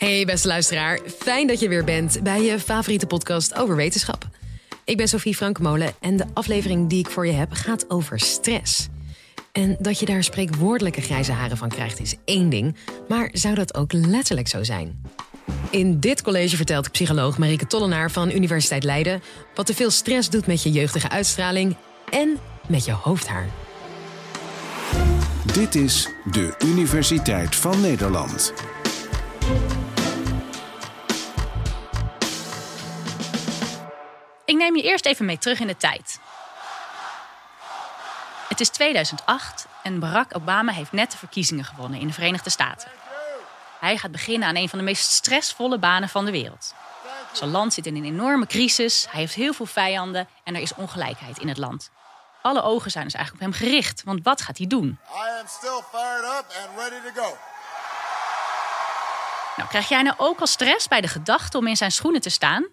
Hey beste luisteraar, fijn dat je weer bent bij je favoriete podcast over wetenschap. Ik ben Sofie Frankemolen en de aflevering die ik voor je heb gaat over stress. En dat je daar spreekwoordelijke grijze haren van krijgt is één ding, maar zou dat ook letterlijk zo zijn? In dit college vertelt psycholoog Marieke Tollenaar van Universiteit Leiden wat te veel stress doet met je jeugdige uitstraling en met je hoofdhaar. Dit is de Universiteit van Nederland. Ik neem je eerst even mee terug in de tijd. Het is 2008 en Barack Obama heeft net de verkiezingen gewonnen in de Verenigde Staten. Hij gaat beginnen aan een van de meest stressvolle banen van de wereld. Zijn land zit in een enorme crisis, hij heeft heel veel vijanden en er is ongelijkheid in het land. Alle ogen zijn dus eigenlijk op hem gericht, want wat gaat hij doen? I am still fired up and ready to go. Nou, krijg jij nou ook al stress bij de gedachte om in zijn schoenen te staan?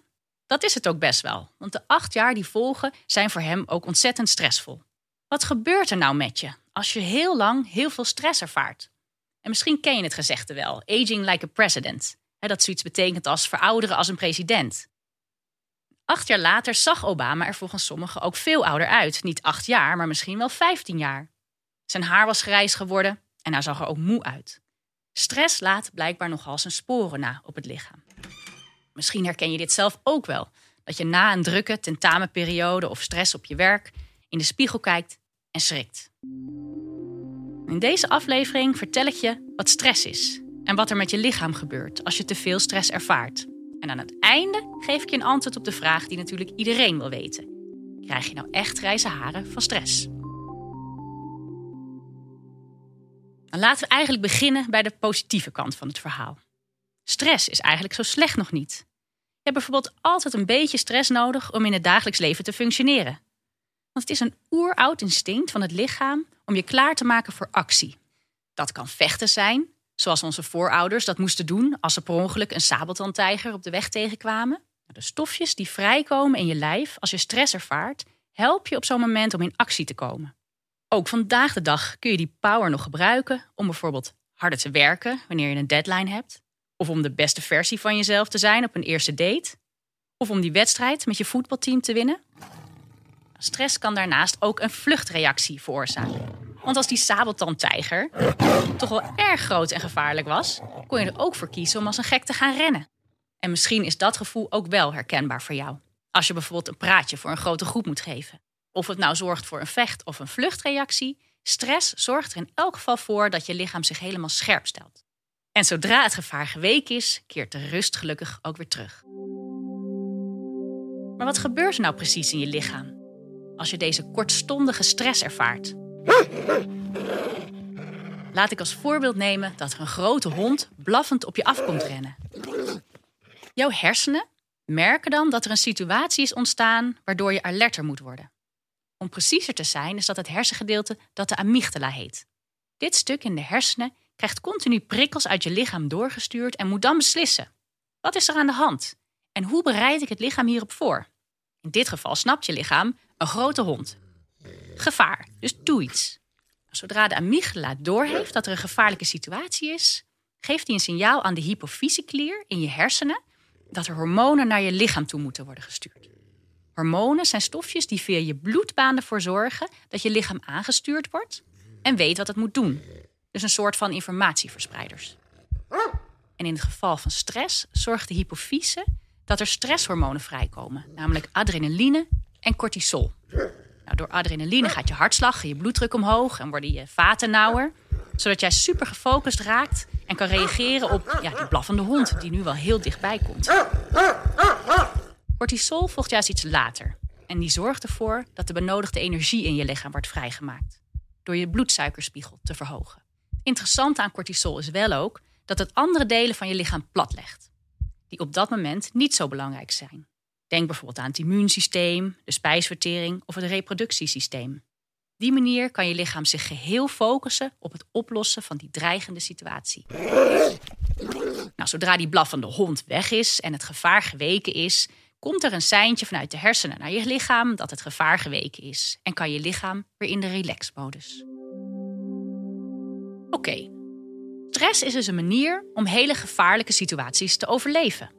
Dat is het ook best wel, want de 8 jaar die volgen zijn voor hem ook ontzettend stressvol. Wat gebeurt er nou met je als je heel lang heel veel stress ervaart? En misschien ken je het gezegde wel, aging like a president. Dat zoiets betekent als verouderen als een president. 8 jaar later zag Obama er volgens sommigen ook veel ouder uit. Niet 8 jaar, maar misschien wel 15 jaar. Zijn haar was grijs geworden en hij zag er ook moe uit. Stress laat blijkbaar nogal zijn sporen na op het lichaam. Misschien herken je dit zelf ook wel. Dat je na een drukke tentamenperiode of stress op je werk in de spiegel kijkt en schrikt. In deze aflevering vertel ik je wat stress is en wat er met je lichaam gebeurt als je te veel stress ervaart. En aan het einde geef ik je een antwoord op de vraag die natuurlijk iedereen wil weten. Krijg je nou echt grijze haren van stress? Dan laten we eigenlijk beginnen bij de positieve kant van het verhaal. Stress is eigenlijk zo slecht nog niet. Je hebt bijvoorbeeld altijd een beetje stress nodig om in het dagelijks leven te functioneren. Want het is een oeroud instinct van het lichaam om je klaar te maken voor actie. Dat kan vechten zijn, zoals onze voorouders dat moesten doen als ze per ongeluk een sabeltandtijger op de weg tegenkwamen. De stofjes die vrijkomen in je lijf als je stress ervaart, helpen je op zo'n moment om in actie te komen. Ook vandaag de dag kun je die power nog gebruiken om bijvoorbeeld harder te werken wanneer je een deadline hebt. Of om de beste versie van jezelf te zijn op een eerste date. Of om die wedstrijd met je voetbalteam te winnen. Stress kan daarnaast ook een vluchtreactie veroorzaken. Want als die sabeltandtijger toch wel erg groot en gevaarlijk was, kon je er ook voor kiezen om als een gek te gaan rennen. En misschien is dat gevoel ook wel herkenbaar voor jou. Als je bijvoorbeeld een praatje voor een grote groep moet geven. Of het nou zorgt voor een vecht- of een vluchtreactie, stress zorgt er in elk geval voor dat je lichaam zich helemaal scherp stelt. En zodra het gevaar geweken is, keert de rust gelukkig ook weer terug. Maar wat gebeurt er nou precies in je lichaam als je deze kortstondige stress ervaart? Laat ik als voorbeeld nemen dat er een grote hond blaffend op je af komt rennen. Jouw hersenen merken dan dat er een situatie is ontstaan waardoor je alerter moet worden. Om preciezer te zijn is dat het hersengedeelte dat de amygdala heet. Dit stuk in de hersenen krijgt continu prikkels uit je lichaam doorgestuurd en moet dan beslissen. Wat is er aan de hand? En hoe bereid ik het lichaam hierop voor? In dit geval snapt je lichaam een grote hond. Gevaar, dus doe iets. Zodra de amygdala doorheeft dat er een gevaarlijke situatie is, geeft hij een signaal aan de hypofysieklier in je hersenen dat er hormonen naar je lichaam toe moeten worden gestuurd. Hormonen zijn stofjes die via je bloedbaan ervoor zorgen dat je lichaam aangestuurd wordt en weet wat het moet doen. Dus een soort van informatieverspreiders. En in het geval van stress zorgt de hypofyse dat er stresshormonen vrijkomen, namelijk adrenaline en cortisol. Nou, door adrenaline gaat je hartslag en je bloeddruk omhoog en worden je vaten nauwer, zodat jij super gefocust raakt en kan reageren op die blaffende hond die nu wel heel dichtbij komt. Cortisol volgt juist iets later en die zorgt ervoor dat de benodigde energie in je lichaam wordt vrijgemaakt door je bloedsuikerspiegel te verhogen. Interessant aan cortisol is wel ook dat het andere delen van je lichaam platlegt, die op dat moment niet zo belangrijk zijn. Denk bijvoorbeeld aan het immuunsysteem, de spijsvertering of het reproductiesysteem. Op die manier kan je lichaam zich geheel focussen op het oplossen van die dreigende situatie. Nou, zodra die blaffende hond weg is en het gevaar geweken is, komt er een seintje vanuit de hersenen naar je lichaam dat het gevaar geweken is en kan je lichaam weer in de relaxmodus. Oké, Stress is dus een manier om hele gevaarlijke situaties te overleven.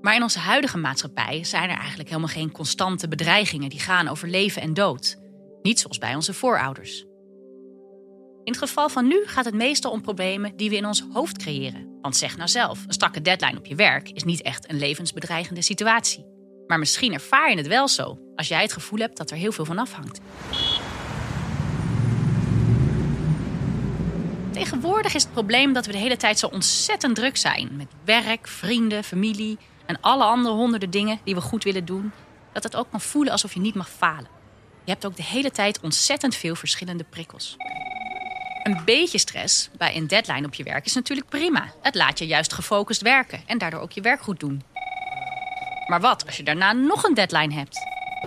Maar in onze huidige maatschappij zijn er eigenlijk helemaal geen constante bedreigingen die gaan over leven en dood. Niet zoals bij onze voorouders. In het geval van nu gaat het meestal om problemen die we in ons hoofd creëren. Want zeg nou zelf, een strakke deadline op je werk is niet echt een levensbedreigende situatie. Maar misschien ervaar je het wel zo, als jij het gevoel hebt dat er heel veel van afhangt. Tegenwoordig is het probleem dat we de hele tijd zo ontzettend druk zijn met werk, vrienden, familie en alle andere honderden dingen die we goed willen doen, dat het ook kan voelen alsof je niet mag falen. Je hebt ook de hele tijd ontzettend veel verschillende prikkels. Een beetje stress bij een deadline op je werk is natuurlijk prima. Het laat je juist gefocust werken en daardoor ook je werk goed doen. Maar wat als je daarna nog een deadline hebt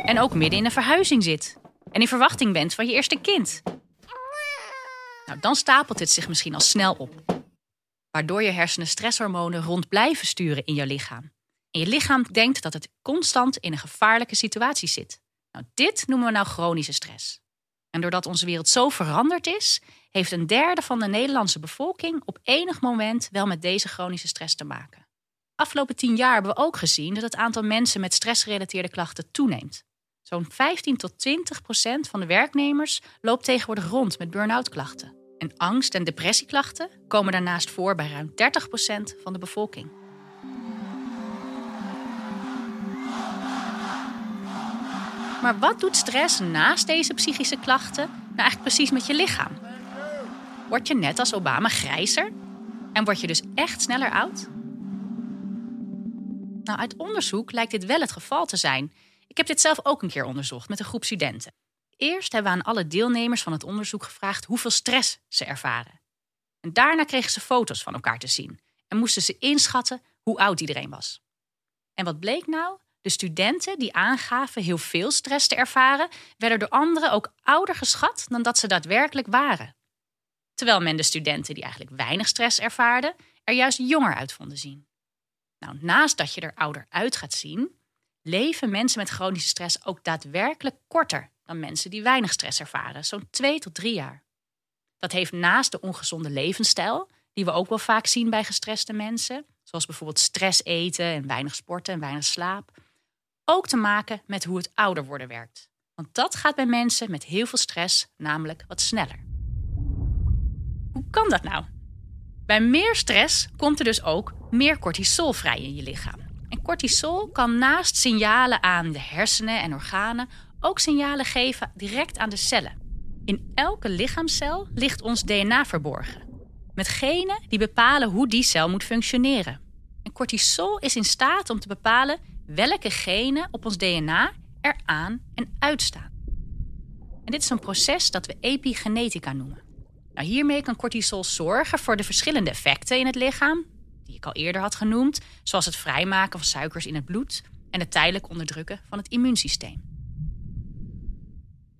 en ook midden in een verhuizing zit en in verwachting bent van je eerste kind? Nou, dan stapelt dit zich misschien al snel op. Waardoor je hersenen stresshormonen rond blijven sturen in je lichaam. En je lichaam denkt dat het constant in een gevaarlijke situatie zit. Nou, dit noemen we nou chronische stress. En doordat onze wereld zo veranderd is, heeft een derde van de Nederlandse bevolking op enig moment wel met deze chronische stress te maken. Afgelopen 10 jaar hebben we ook gezien dat het aantal mensen met stressgerelateerde klachten toeneemt. Zo'n 15% tot 20% van de werknemers loopt tegenwoordig rond met burn-out klachten. En angst- en depressieklachten komen daarnaast voor bij ruim 30% van de bevolking. Maar wat doet stress naast deze psychische klachten nou eigenlijk precies met je lichaam? Word je net als Obama grijzer? En word je dus echt sneller oud? Nou, uit onderzoek lijkt dit wel het geval te zijn. Ik heb dit zelf ook een keer onderzocht met een groep studenten. Eerst hebben we aan alle deelnemers van het onderzoek gevraagd hoeveel stress ze ervaren. En daarna kregen ze foto's van elkaar te zien en moesten ze inschatten hoe oud iedereen was. En wat bleek nou? De studenten die aangaven heel veel stress te ervaren, werden door anderen ook ouder geschat dan dat ze daadwerkelijk waren. Terwijl men de studenten die eigenlijk weinig stress ervaarden, er juist jonger uit vonden zien. Nou, naast dat je er ouder uit gaat zien, leven mensen met chronische stress ook daadwerkelijk korter dan mensen die weinig stress ervaren, zo'n 2 tot 3 jaar. Dat heeft naast de ongezonde levensstijl, die we ook wel vaak zien bij gestreste mensen, zoals bijvoorbeeld stress eten en weinig sporten en weinig slaap, ook te maken met hoe het ouder worden werkt. Want dat gaat bij mensen met heel veel stress namelijk wat sneller. Hoe kan dat nou? Bij meer stress komt er dus ook meer cortisol vrij in je lichaam. En cortisol kan naast signalen aan de hersenen en organen ook signalen geven direct aan de cellen. In elke lichaamscel ligt ons DNA verborgen. Met genen die bepalen hoe die cel moet functioneren. En cortisol is in staat om te bepalen welke genen op ons DNA er aan en uitstaan. En dit is een proces dat we epigenetica noemen. Nou, hiermee kan cortisol zorgen voor de verschillende effecten in het lichaam, die ik al eerder had genoemd, zoals het vrijmaken van suikers in het bloed en het tijdelijk onderdrukken van het immuunsysteem.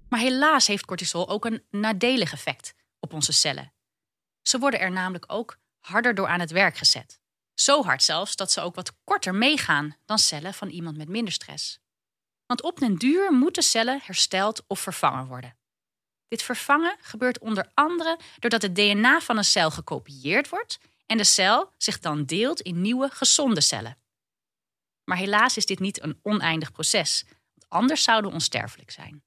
Maar helaas heeft cortisol ook een nadelig effect op onze cellen. Ze worden er namelijk ook harder door aan het werk gezet. Zo hard zelfs dat ze ook wat korter meegaan dan cellen van iemand met minder stress. Want op den duur moeten cellen hersteld of vervangen worden. Dit vervangen gebeurt onder andere doordat het DNA van een cel gekopieerd wordt en de cel zich dan deelt in nieuwe, gezonde cellen. Maar helaas is dit niet een oneindig proces, want anders zouden we onsterfelijk zijn.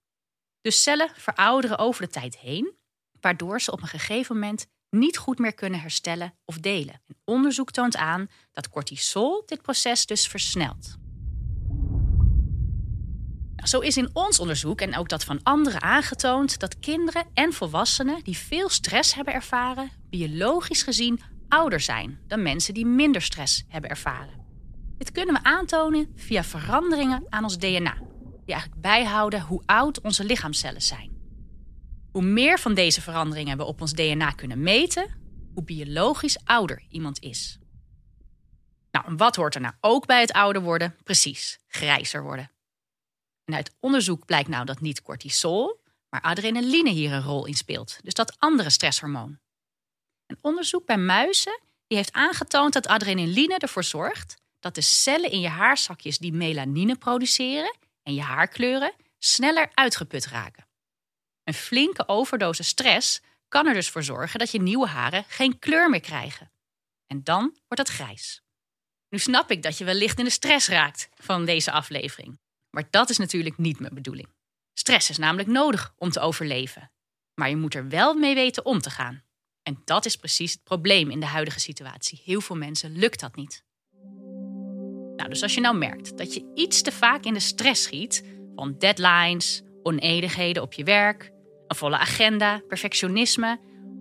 Dus cellen verouderen over de tijd heen, waardoor ze op een gegeven moment niet goed meer kunnen herstellen of delen. En onderzoek toont aan dat cortisol dit proces dus versnelt. Zo is in ons onderzoek en ook dat van anderen aangetoond dat kinderen en volwassenen die veel stress hebben ervaren, biologisch gezien ouder zijn dan mensen die minder stress hebben ervaren. Dit kunnen we aantonen via veranderingen aan ons DNA, die eigenlijk bijhouden hoe oud onze lichaamscellen zijn. Hoe meer van deze veranderingen we op ons DNA kunnen meten, hoe biologisch ouder iemand is. Nou, en wat hoort er nou ook bij het ouder worden? Precies, grijzer worden. En uit onderzoek blijkt nou dat niet cortisol, maar adrenaline hier een rol in speelt. Dus dat andere stresshormoon. Een onderzoek bij muizen die heeft aangetoond dat adrenaline ervoor zorgt dat de cellen in je haarzakjes die melanine produceren en je haarkleuren sneller uitgeput raken. Een flinke overdosis stress kan er dus voor zorgen dat je nieuwe haren geen kleur meer krijgen. En dan wordt het grijs. Nu snap ik dat je wellicht in de stress raakt van deze aflevering. Maar dat is natuurlijk niet mijn bedoeling. Stress is namelijk nodig om te overleven. Maar je moet er wel mee weten om te gaan. En dat is precies het probleem in de huidige situatie. Heel veel mensen lukt dat niet. Nou, dus als je nou merkt dat je iets te vaak in de stress schiet... van deadlines, onenigheden op je werk... een volle agenda, perfectionisme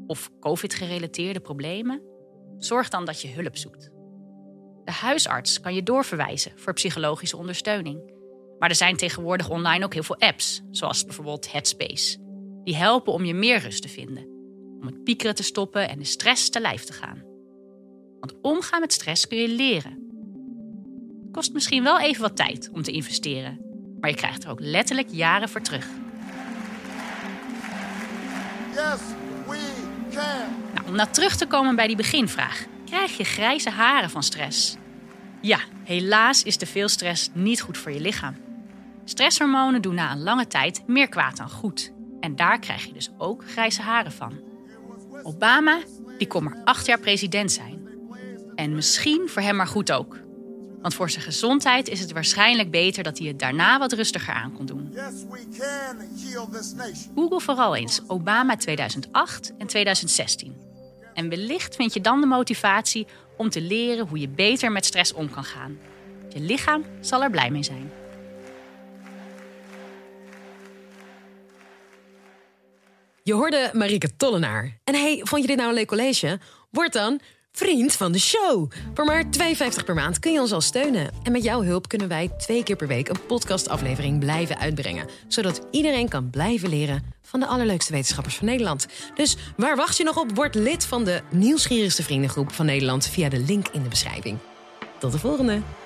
of COVID-gerelateerde problemen... zorg dan dat je hulp zoekt. De huisarts kan je doorverwijzen voor psychologische ondersteuning. Maar er zijn tegenwoordig online ook heel veel apps, zoals bijvoorbeeld Headspace. Die helpen om je meer rust te vinden. Om het piekeren te stoppen en de stress te lijf te gaan. Want omgaan met stress kun je leren. Het kost misschien wel even wat tijd om te investeren. Maar je krijgt er ook letterlijk jaren voor terug. Yes, we can. Nou, om nou terug te komen bij die beginvraag. Krijg je grijze haren van stress? Ja, helaas is te veel stress niet goed voor je lichaam. Stresshormonen doen na een lange tijd meer kwaad dan goed. En daar krijg je dus ook grijze haren van. Obama, die kon maar 8 jaar president zijn. En misschien voor hem maar goed ook. Want voor zijn gezondheid is het waarschijnlijk beter dat hij het daarna wat rustiger aan kon doen. Google vooral eens Obama 2008 en 2016. En wellicht vind je dan de motivatie om te leren hoe je beter met stress om kan gaan. Je lichaam zal er blij mee zijn. Je hoorde Marieke Tollenaar. En hey, vond je dit nou een leuk college? Word dan vriend van de show. Voor maar $2,50 per maand kun je ons al steunen. En met jouw hulp kunnen wij 2 keer per week een podcastaflevering blijven uitbrengen. Zodat iedereen kan blijven leren van de allerleukste wetenschappers van Nederland. Dus waar wacht je nog op? Word lid van de nieuwsgierigste vriendengroep van Nederland via de link in de beschrijving. Tot de volgende!